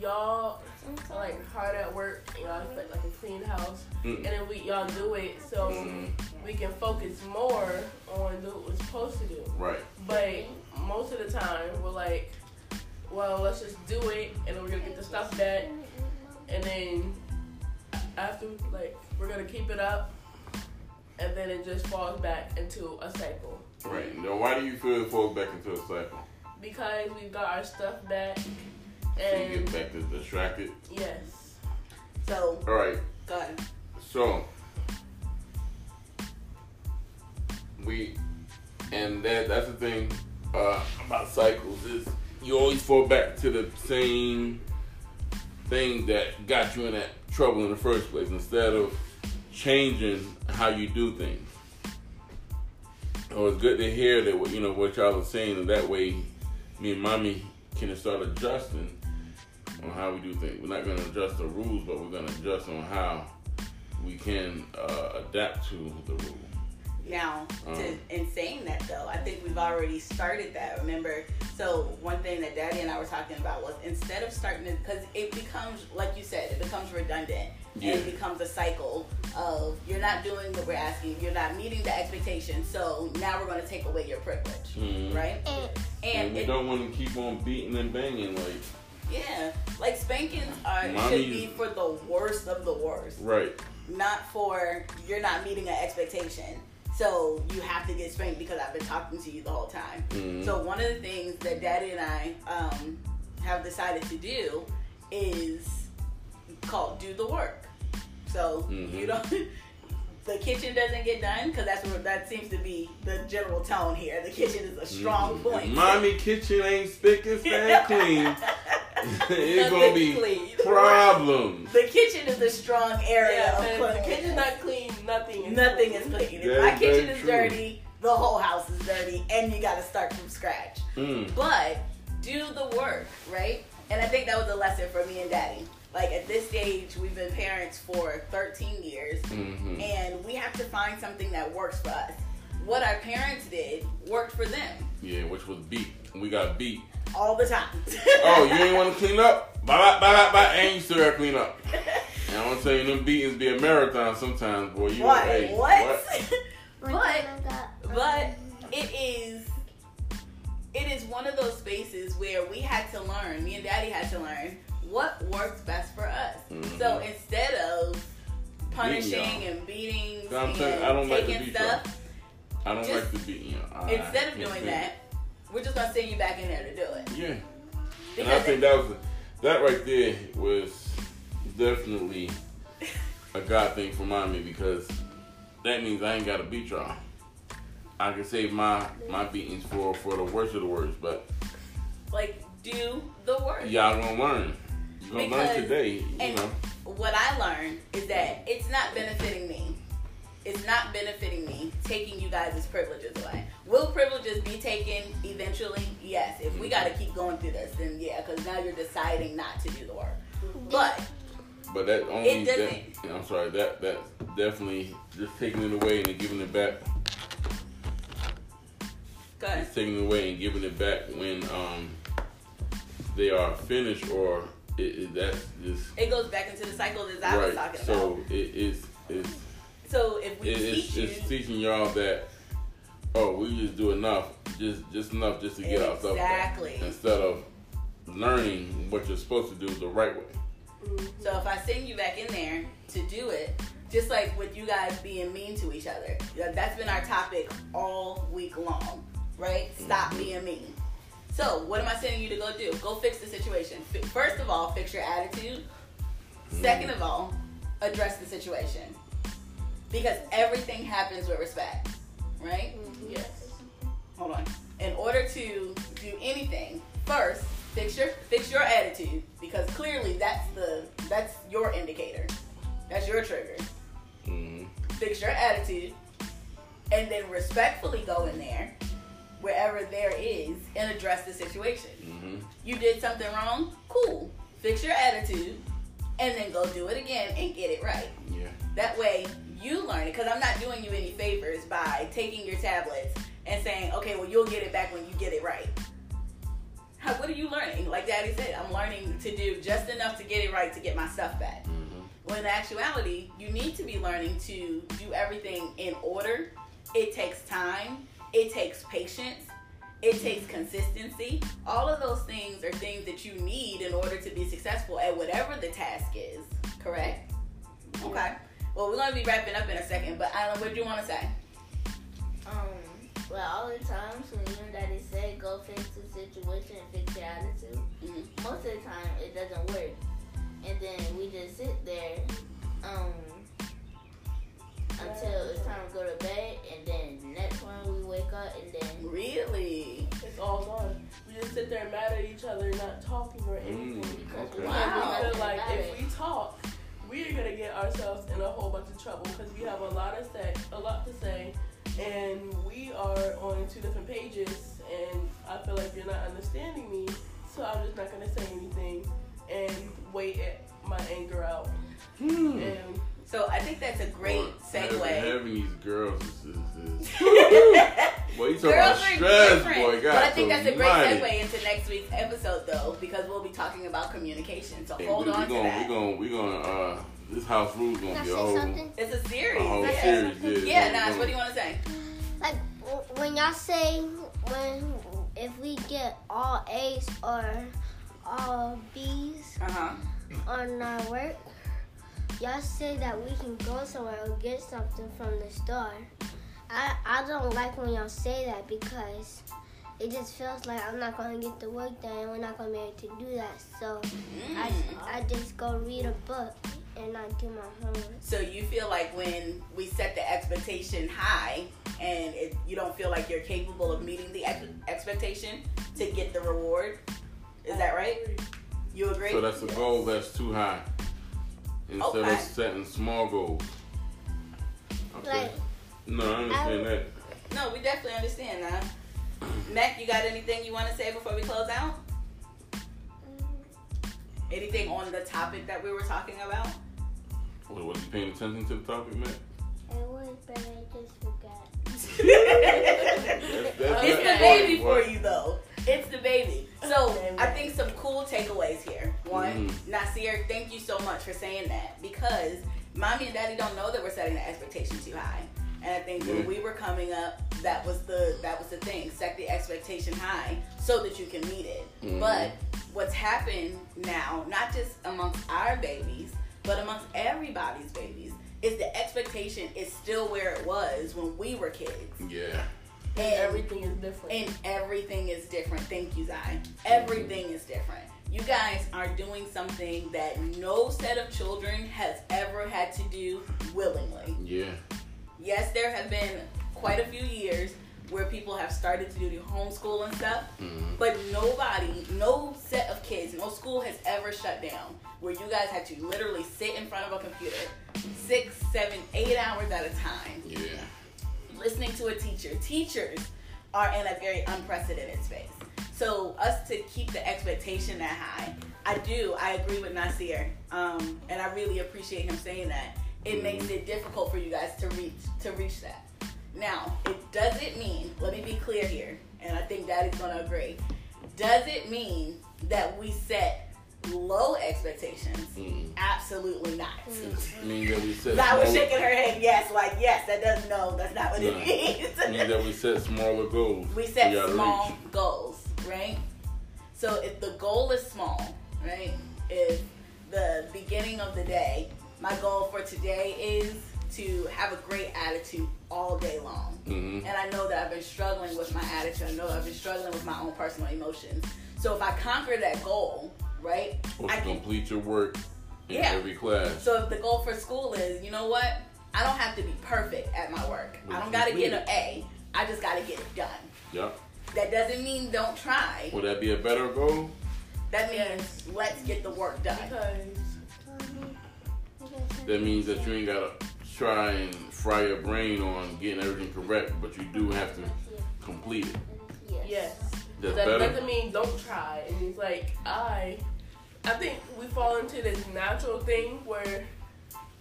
Y'all are like hard at work. Y'all expect like a clean house, and then y'all do it so we can focus more on what we're supposed to do. Right. But most of the time we're like, well, let's just do it, and then we're gonna get the stuff back, and then after like we're gonna keep it up, and then it just falls back into a cycle. Right. Now, why do you feel it falls back into a cycle? Because we got our stuff back. And so you get back to distracted? Yes. So. Alright. Go ahead. So. That's the thing about cycles is you always fall back to the same thing that got you in that trouble in the first place instead of changing how you do things. Oh, it's good to hear that, you know, what y'all are saying, and that way me and Mommy can start adjusting on how we do things. We're not going to adjust the rules, but we're going to adjust on how we can adapt to the rule. Now, in saying that, though, I think we've already started that, remember? So one thing that Daddy and I were talking about was instead of starting it, because it becomes, like you said, it becomes redundant. Yeah. And it becomes a cycle of you're not doing what we're asking, you're not meeting the expectation, so now we're going to take away your privilege, right? And we don't want to keep on beating and banging, like... Yeah, like spankings should be for the worst of the worst. Right. Not for you're not meeting an expectation. So you have to get spanked because I've been talking to you the whole time. Mm-hmm. So one of the things that Daddy and I have decided to do is called do the work. So you don't, the kitchen doesn't get done because that seems to be the general tone here. The kitchen is a strong point. Mommy kitchen ain't spick and span clean. It's going to be clean. Problems. The kitchen is a strong area of clean. The kitchen's not clean, nothing is clean. If my kitchen is dirty, the whole house is dirty, and you got to start from scratch. But do the work, right? And I think that was a lesson for me and Daddy. Like, at this stage, we've been parents for 13 years, and we have to find something that works for us. What our parents did worked for them. Yeah, which was beat. We got beat. All the time. Oh, you ain't want to clean up? Bye. And you still got to clean up. And I want to tell you, them beatings be a marathon sometimes, boy. You what? Like, hey, what? But it is one of those spaces where we had to learn, me and Daddy had to learn, what works best for us. So instead of punishing and beating and taking stuff, I don't like to beat you. Instead of doing that, we're just going to send you back in there to do it. Yeah. Because and I think that right there was definitely a God thing for Mommy, because that means I ain't got to beat y'all. I can save my beatings for the worst of the worst, but... Like, do the work. Y'all going to learn. You're going to learn today, you know. What I learned is that it's not benefiting me. It's not benefiting me taking you guys' privileges away. Will privileges be taken eventually? Yes. If we got to keep going through this, then yeah, because now you're deciding not to do the work. But that only... It doesn't... I'm sorry. That's definitely just taking it away and giving it back. Go ahead. Just taking it away and giving it back when they are finished or that's just... It goes back into the cycle that I was talking about. So it's... So if we it's teaching y'all that, we just do enough just to get our stuff back. Exactly. Instead of learning what you're supposed to do the right way. So if I send you back in there to do it, just like with you guys being mean to each other, that's been our topic all week long, right? Stop being mean. So what am I sending you to go do? Go fix the situation. First of all, fix your attitude. Second of all, address the situation. Because everything happens with respect, right? Yes. Hold on. In order to do anything, first, fix your fully go in there, wherever there is, and address the situation. Mm-hmm. You did something wrong, cool. Fix your attitude, and then go do it again and get it right. Yeah. That way, you learn it, because I'm not doing you any favors by taking your tablets and saying, okay, well, you'll get it back when you get it right. What are you learning? Like Daddy said, I'm learning to do just enough to get it right to get my stuff back. Mm-hmm. When in actuality, you need to be learning to do everything in order. It takes time. It takes patience. It takes consistency. All of those things are things that you need in order to be successful at whatever the task is. Correct? Yeah. Okay. Well, we're going to be wrapping up in a second, but Island, what do you want to say? Well, all the times when you and Daddy say go fix the situation and fix your attitude, mm-hmm. most of the time it doesn't work. And then we just sit there until it's time to go to bed, and then the next one we wake up, and then... Really? It's all gone. We just sit there mad at each other, not talking or anything. Because we feel like if we talk, we are going to get ourselves in a whole bunch of trouble because we have a lot to say, and we are on two different pages, and I feel like you're not understanding me, so I'm just not going to say anything and wait my anger out. And so I think that's a great segue. Having these girls is boy, you talking about stress, boy. But I think that's a great segue into next week's episode, though, because we'll be talking about communication. So hold on to that. We're gonna this house rules gonna be old. It's a series. Nas, what do you want to say? Like when y'all say if we get all A's or all B's on our work. Y'all say that we can go somewhere or get something from the store. I don't like when y'all say that because it just feels like I'm not going to get the work done and we're not going to be able to do that. So I just go read a book and not do my homework. So you feel like when we set the expectation high and you don't feel like you're capable of meeting the expectation to get the reward? Is that right? You agree? So that's a goal that's too high. Instead of setting small goals. Okay. I understand that. No, we definitely understand that. Mac, you got anything you want to say before we close out? Anything on the topic that we were talking about? Well, was you paying attention to the topic, Mac? I was, but I just forgot. that's it's the baby for you, though. It's the baby. So, I think some cool takeaways here. One, Nasir, thank you so much for saying that because Mommy and Daddy don't know that we're setting the expectation too high. And I think when we were coming up, that was the thing. Set the expectation high so that you can meet it. Mm-hmm. But what's happened now, not just amongst our babies, but amongst everybody's babies, is the expectation is still where it was when we were kids. Yeah. And everything is different. Thank you, Zai. Everything is different. You guys are doing something that no set of children has ever had to do willingly. Yeah. Yes, there have been quite a few years where people have started to do the homeschool and stuff, but no set of kids, no school has ever shut down where you guys had to literally sit in front of a computer 6, 7, 8 hours at a time. Yeah. Listening to a teacher. Teachers are in a very unprecedented space. So us to keep the expectation that high, I agree with Nasir. And I really appreciate him saying that. It makes it difficult for you guys to reach that. Now, it doesn't mean, let me be clear here, and I think Daddy's going to agree, does it mean that we set low expectations? Absolutely not. That was shaking her head yes, that does no, that's not what it means. It means that we set smaller goals. We set small goals, right? So if the goal is small, right? If the beginning of the day, my goal for today is to have a great attitude all day long. Mm-hmm. And I know that I've been struggling with my attitude. I know I've been struggling with my own personal emotions. So if I conquer that goal, right? Or I can complete your work in every class. So if the goal for school is, you know what? I don't have to be perfect at my work. I don't got to get an A. I just got to get it done. Yep. That doesn't mean don't try. Would that be a better goal? That means let's get the work done. That means that you ain't got to try and fry your brain on getting everything correct, but you do have to complete it. Yes. That's that better. Doesn't mean don't try. And it's like, I think we fall into this natural thing where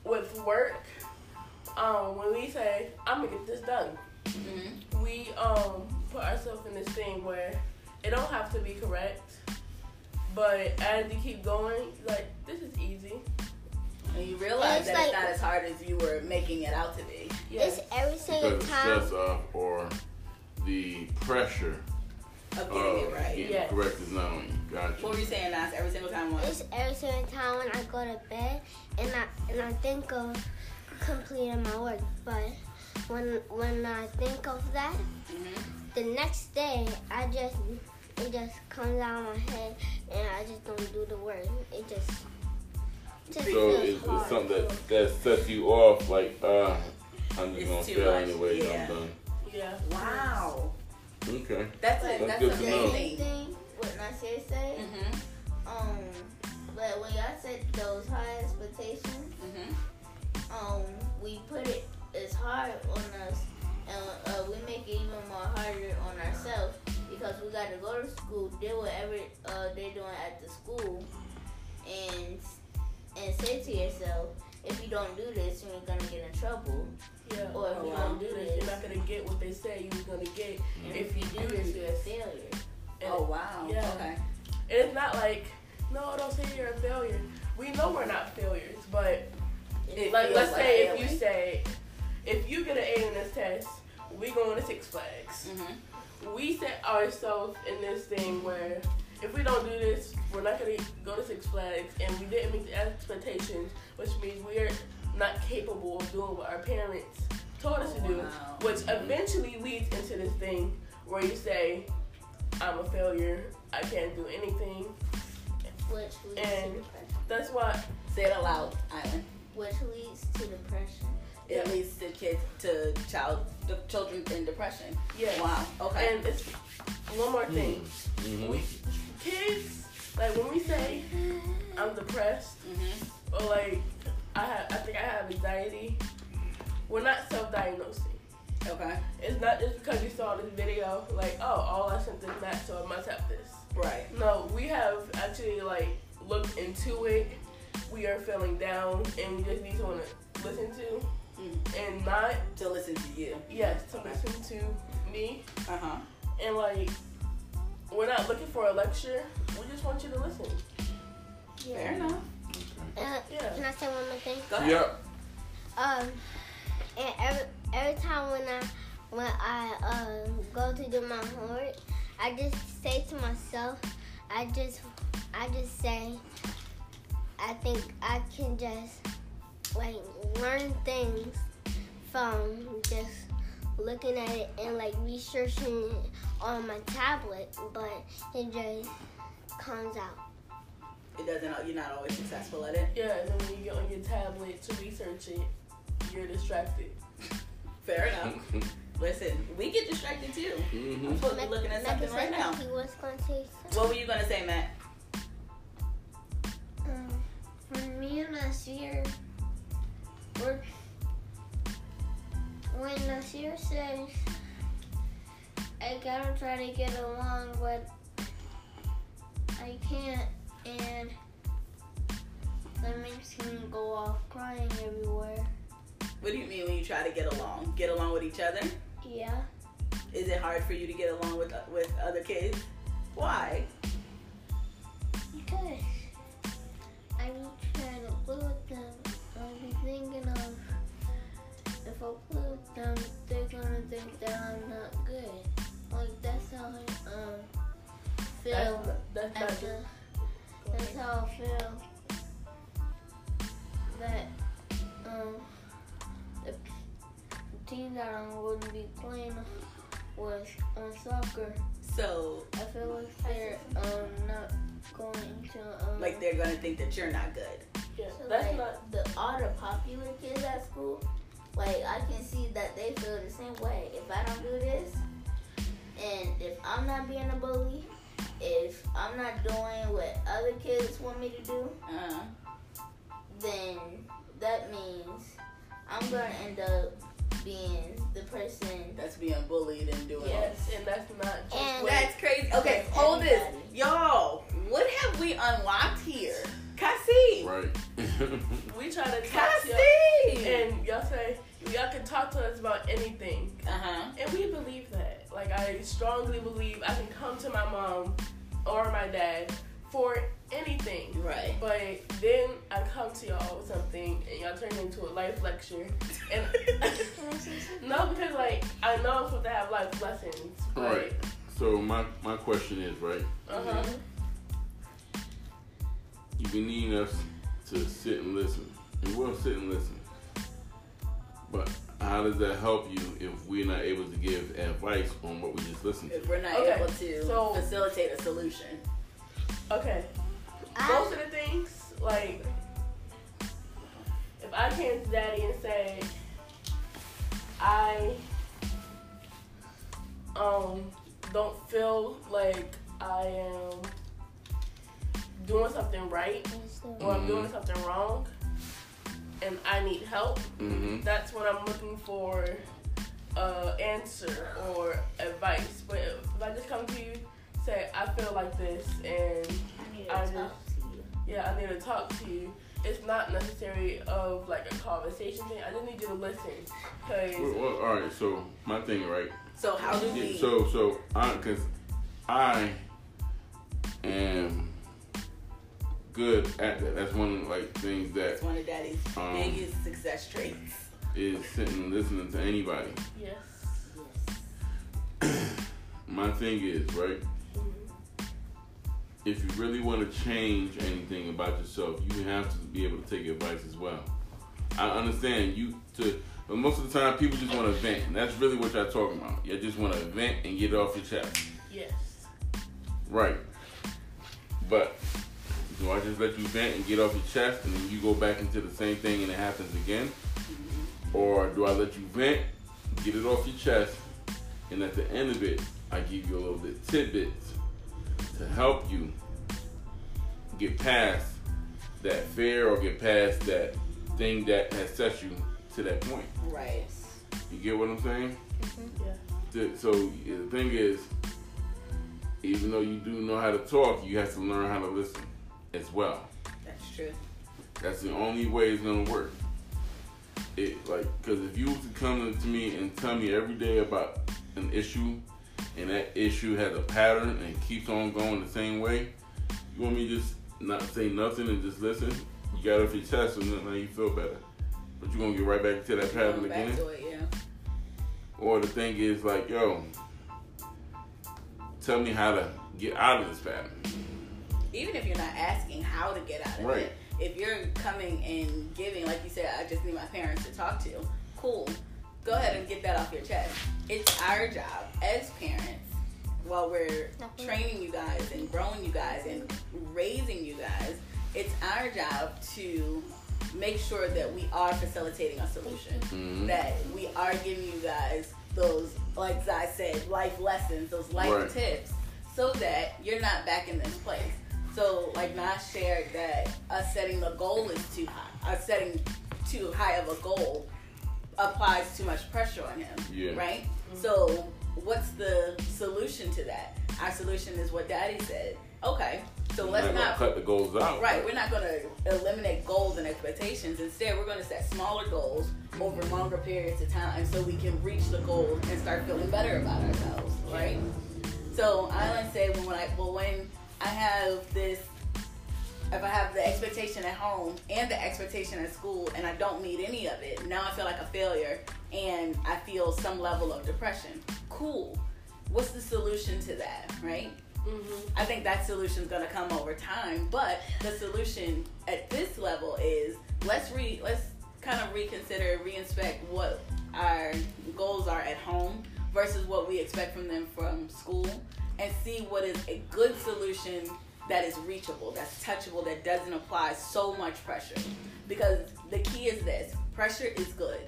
with work, when we say, I'm going to get this done, mm-hmm. we put ourselves in this thing where it don't have to be correct, but as you keep going, like, this is easy. And you realize that it's not as hard as you were making it out to be. Yes. It's every single time. The stress off or the pressure of getting it right. Getting yes. correct is not on you. Gotcha. What were you saying, Nas? Every single time when? It's every single time when I go to bed and I think of completing my work. But when I think of that, mm-hmm. the next day it just comes out of my head and I just don't do the work. It just so it's something that sets you off. Like I'm just gonna fail anyway. Yeah. I'm done. Yeah. Wow. Okay. That's amazing. What Nasir said. Mm-hmm. But when y'all set those high expectations, mm-hmm. We put it as hard on us, and we make it even more harder on ourselves because we got to go to school, do whatever they're doing at the school, and say to yourself, if you don't do this, you're going to get in trouble. Yeah. Or if you don't do this, you're not going to get what they say you were going to get. Mm-hmm. If you do this, you're a failure. And yeah. Okay. And it's not like, no, don't say you're a failure. We know we're not failures, but let's say if you say, if you get an A in this test, we going to Six Flags. Mm-hmm. We set ourselves in this thing where if we don't do this, we're not going to go to Six Flags, and we didn't meet the expectations, which means we're not capable of doing what our parents told us to do, which eventually leads into this thing where you say, I'm a failure, I can't do anything. Which leads to depression. That's why. Say it aloud, Island. Which leads to depression. It leads to children in depression. Yeah. Wow. Okay. And it's one more thing. Mm-hmm. Kids, like when we say I'm depressed, mm-hmm. or like I think I have anxiety, we're not self-diagnosing. Okay. It's not just because you saw this video, like, oh, all I sent is that, so I must have this. Right. No, we have actually like looked into it. We are feeling down, and we just need someone to listen to. And not to listen to you. Yes, to listen to me. Uh-huh. And like, we're not looking for a lecture. We just want you to listen. Yeah. Fair enough. Yeah. Can I say one more thing? Go ahead. Yep. And every time when I go to do my homework, I just say to myself, I just say, I think I can just like learn things from just looking at it and like researching it on my tablet, but it just comes out. It doesn't. You're not always successful at it. Yeah, and when you get on your tablet to research it, you're distracted. Fair enough. Listen, we get distracted too. Mm-hmm. I'm supposed to be looking at something right now. He was going to say something. What were you going to say, Matt? When me and Nasir were, when Nasir says, I gotta try to get along, but I can't, and that makes me go off crying everywhere. What do you mean when you try to get along? Get along with each other? Yeah. Is it hard for you to get along with other kids? Why? Because I be trying to play with them. I'll be thinking of, if I play with them, they're gonna think that I'm not good. Like that's how I feel. That's how I feel. That the team that I wouldn't be playing was on soccer. So I feel like they're not going to like they're gonna think that you're not good. Yeah, so that's like not the other popular kids at school. Like I can see that they feel the same way. If I don't do this, and if I'm not being a bully, if I'm not doing what other kids want me to do, then that means I'm going to end up being the person that's being bullied and doing all. And that's not just that's crazy. Okay, hold this. Y'all, what have we unlocked here? Cassie. Right. We try to talk to y'all, and y'all say, y'all can talk to us about anything. Uh-huh. And we believe that. Like, I strongly believe I can come to my mom or my dad for anything. Right. But then I come to y'all with something, and y'all turn it into a life lecture. And no, because, like, I know I'm supposed to have life lessons. Right. So my question is, right? Uh-huh. You've been needing us to sit and listen. And we'll sit and listen. But how does that help you if we're not able to give advice on what we just listened to? If we're not able to facilitate a solution. Okay. Most of the things, like, if I came to Daddy and say, I don't feel like I am doing something right, or I'm doing something wrong, and I need help, that's when I'm looking for answer or advice. But if I just come to you, say, I feel like this, and I need to talk to you, it's not necessary of, like, a conversation thing. I just need you to listen. Cause well, all right, so my thing, right? So how do we... So, because I am... good at that. That's one of like things that. That's one of Daddy's biggest success traits. Is sitting and listening to anybody. Yes. My thing is, right? Mm-hmm. If you really want to change anything about yourself, you have to be able to take advice as well. I understand but most of the time people just want to vent, and that's really what y'all talking about. You just want to vent and get it off your chest. Yes. Right. But. Do I just let you vent and get off your chest and then you go back into the same thing and it happens again? Mm-hmm. Or do I let you vent, get it off your chest, and at the end of it, I give you a little bit tidbits to help you get past that fear or get past that thing that has set you to that point? Right. You get what I'm saying? Mm-hmm. Yeah. So the thing is, even though you do know how to talk, you have to learn how to listen. As well. That's true. That's the only way it's gonna work. Because if you was to come to me and tell me every day about an issue, and that issue has a pattern and it keeps on going the same way, you want me to just not say nothing and just listen? You got it off your chest and then now you feel better. But you're gonna get right back to that pattern again. Back to it, yeah. Or the thing is like, yo, tell me how to get out of this pattern. Even if you're not asking how to get out of it, if you're coming and giving, like you said, I just need my parents to talk to. Cool. Go ahead and get that off your chest. It's our job as parents, while we're training you guys and growing you guys and raising you guys, it's our job to make sure that we are facilitating a solution, that we are giving you guys those, like I said, life lessons, those life tips, so that you're not back in this place. So, like Nas shared, that us setting the goal is too high. Us setting too high of a goal applies too much pressure on him, right? Mm-hmm. So, what's the solution to that? Our solution is what Daddy said. Okay, so let's not cut the goals out. Right, we're not going to eliminate goals and expectations. Instead, we're going to set smaller goals over longer periods of time so we can reach the goal and start feeling better about ourselves, right? So, I like to say when I have this, if I have the expectation at home and the expectation at school and I don't meet any of it, now I feel like a failure and I feel some level of depression. Cool. What's the solution to that, right? Mm-hmm. I think that solution is going to come over time, but the solution at this level is let's kind of reconsider, re-inspect what our goals are at home versus what we expect from them from school, and see what is a good solution that is reachable, that's touchable, that doesn't apply so much pressure. Because the key is this, pressure is good.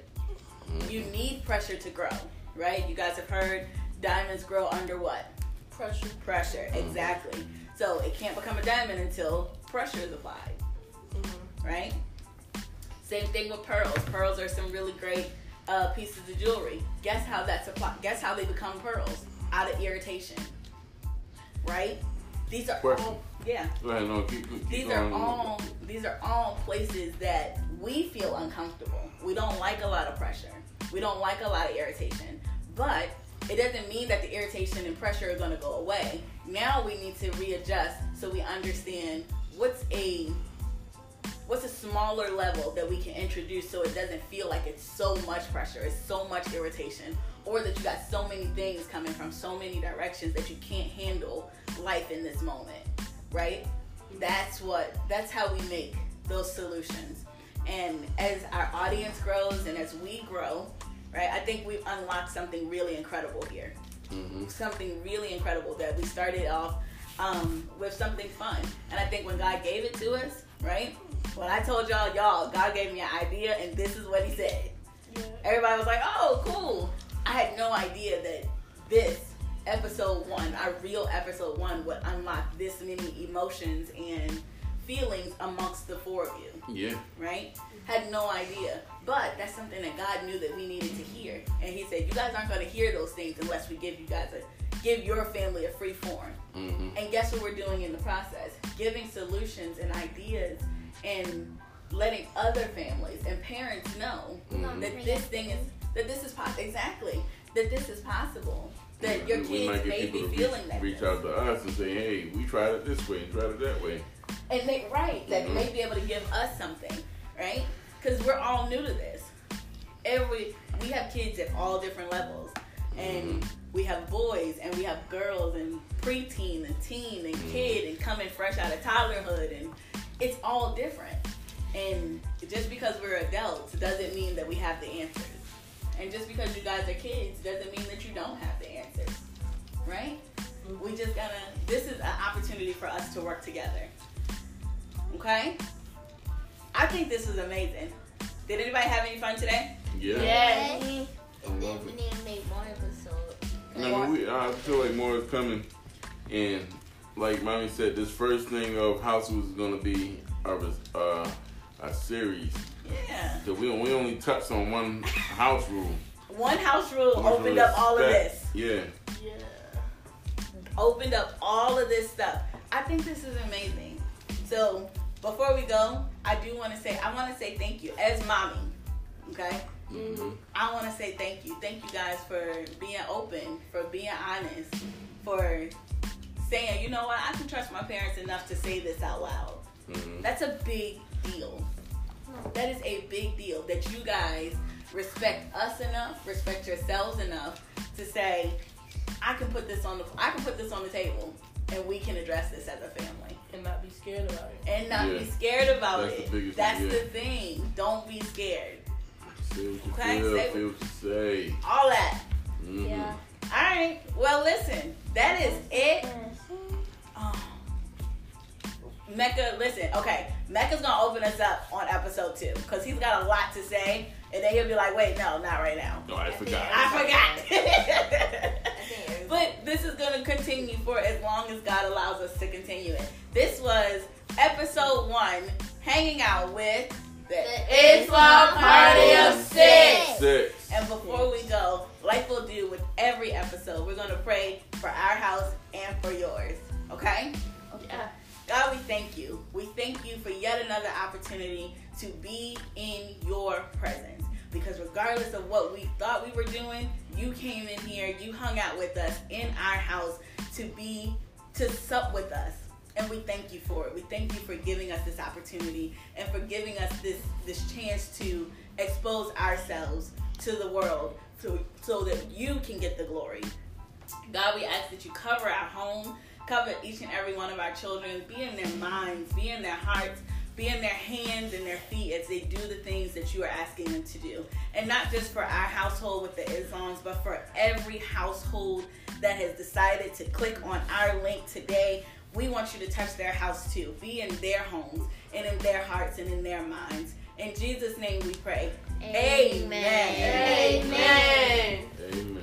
You need pressure to grow, right? You guys have heard diamonds grow under what? Pressure. Pressure, exactly. So it can't become a diamond until pressure is applied, right? Same thing with pearls. Pearls are some really great pieces of jewelry. Guess how that's applied? Guess how they become pearls? Out of irritation, right? These are all, yeah. Right, no, keep these going. These are all places that we feel uncomfortable. We don't like a lot of pressure. We don't like a lot of irritation. But it doesn't mean that the irritation and pressure are going to go away. Now we need to readjust so we understand what's a smaller level that we can introduce so it doesn't feel like it's so much pressure, it's so much irritation, or that you got so many things coming from so many directions that you can't handle life in this moment, right? That's how we make those solutions. And as our audience grows and as we grow, right, I think we've unlocked something really incredible here. Mm-hmm. Something really incredible that we started off with something fun. And I think when God gave it to us, right, when I told y'all, God gave me an idea and this is what he said. Yeah. Everybody was like, oh, cool. I had no idea that this episode 1, our real episode 1, would unlock this many emotions and feelings amongst the 4 of you. Yeah. Right? Had no idea. But that's something that God knew that we needed to hear. And he said, you guys aren't going to hear those things unless we give your family a free form. Mm-hmm. And guess what we're doing in the process? Giving solutions and ideas and letting other families and parents know mm-hmm. that this is possible. That yeah, your kids may be feeling that. Reach out to us and say, hey, we tried it this way and tried it that way. And they, right, that mm-hmm. may be able to give us something, right? Because we're all new to this. We have kids at all different levels. And mm-hmm. we have boys and we have girls and preteen and teen and mm-hmm. kid and coming fresh out of toddlerhood. And it's all different. And just because we're adults doesn't mean that we have the answers. And just because you guys are kids doesn't mean that you don't have the answers, right? Mm-hmm. This is an opportunity for us to work together. Okay? I think this is amazing. Did anybody have any fun today? Yeah. Yes. And then we need to make more episodes. I feel like more is coming. And like Mommy said, this first thing of House was going to be a series. Yeah. So we only touched on one house rule. One house rule opened up all of this. Yeah. Yeah. Opened up all of this stuff. I think this is amazing. So before we go, I want to say thank you as Mommy. Okay. Mm-hmm. I want to say thank you. Thank you guys for being open, for being honest, for saying, you know what, I can trust my parents enough to say this out loud. Mm-hmm. That's a big deal. That is a big deal that you guys respect us enough, respect yourselves enough to say, I can put this on the table, and we can address this as a family and not be scared about it. That's the thing. Don't be scared. Say what you feel what you say. All that. Mm-hmm. Yeah. All right. Well, listen. That is it. Mecca, listen, okay, Mecca's going to open us up on episode 2, because he's got a lot to say, and then he'll be like, wait, no, not right now. No, I forgot. But this is going to continue for as long as God allows us to continue it. This was episode 1, hanging out with the Islam Party of Six. And before we go, like we'll do with every episode, we're going to pray for our house and for yours, okay? Yeah. God, we thank you. We thank you for yet another opportunity to be in your presence. Because regardless of what we thought we were doing, you came in here, you hung out with us in our house to sup with us. And we thank you for it. We thank you for giving us this opportunity and for giving us this chance to expose ourselves to the world so that you can get the glory. God, we ask that you cover our home. Cover each and every one of our children. Be in their minds, be in their hearts, be in their hands and their feet as they do the things that you are asking them to do. And not just for our household with the Islams, but for every household that has decided to click on our link today. We want you to touch their house too. Be in their homes and in their hearts and in their minds. In Jesus' name we pray. Amen. Amen. Amen. Amen.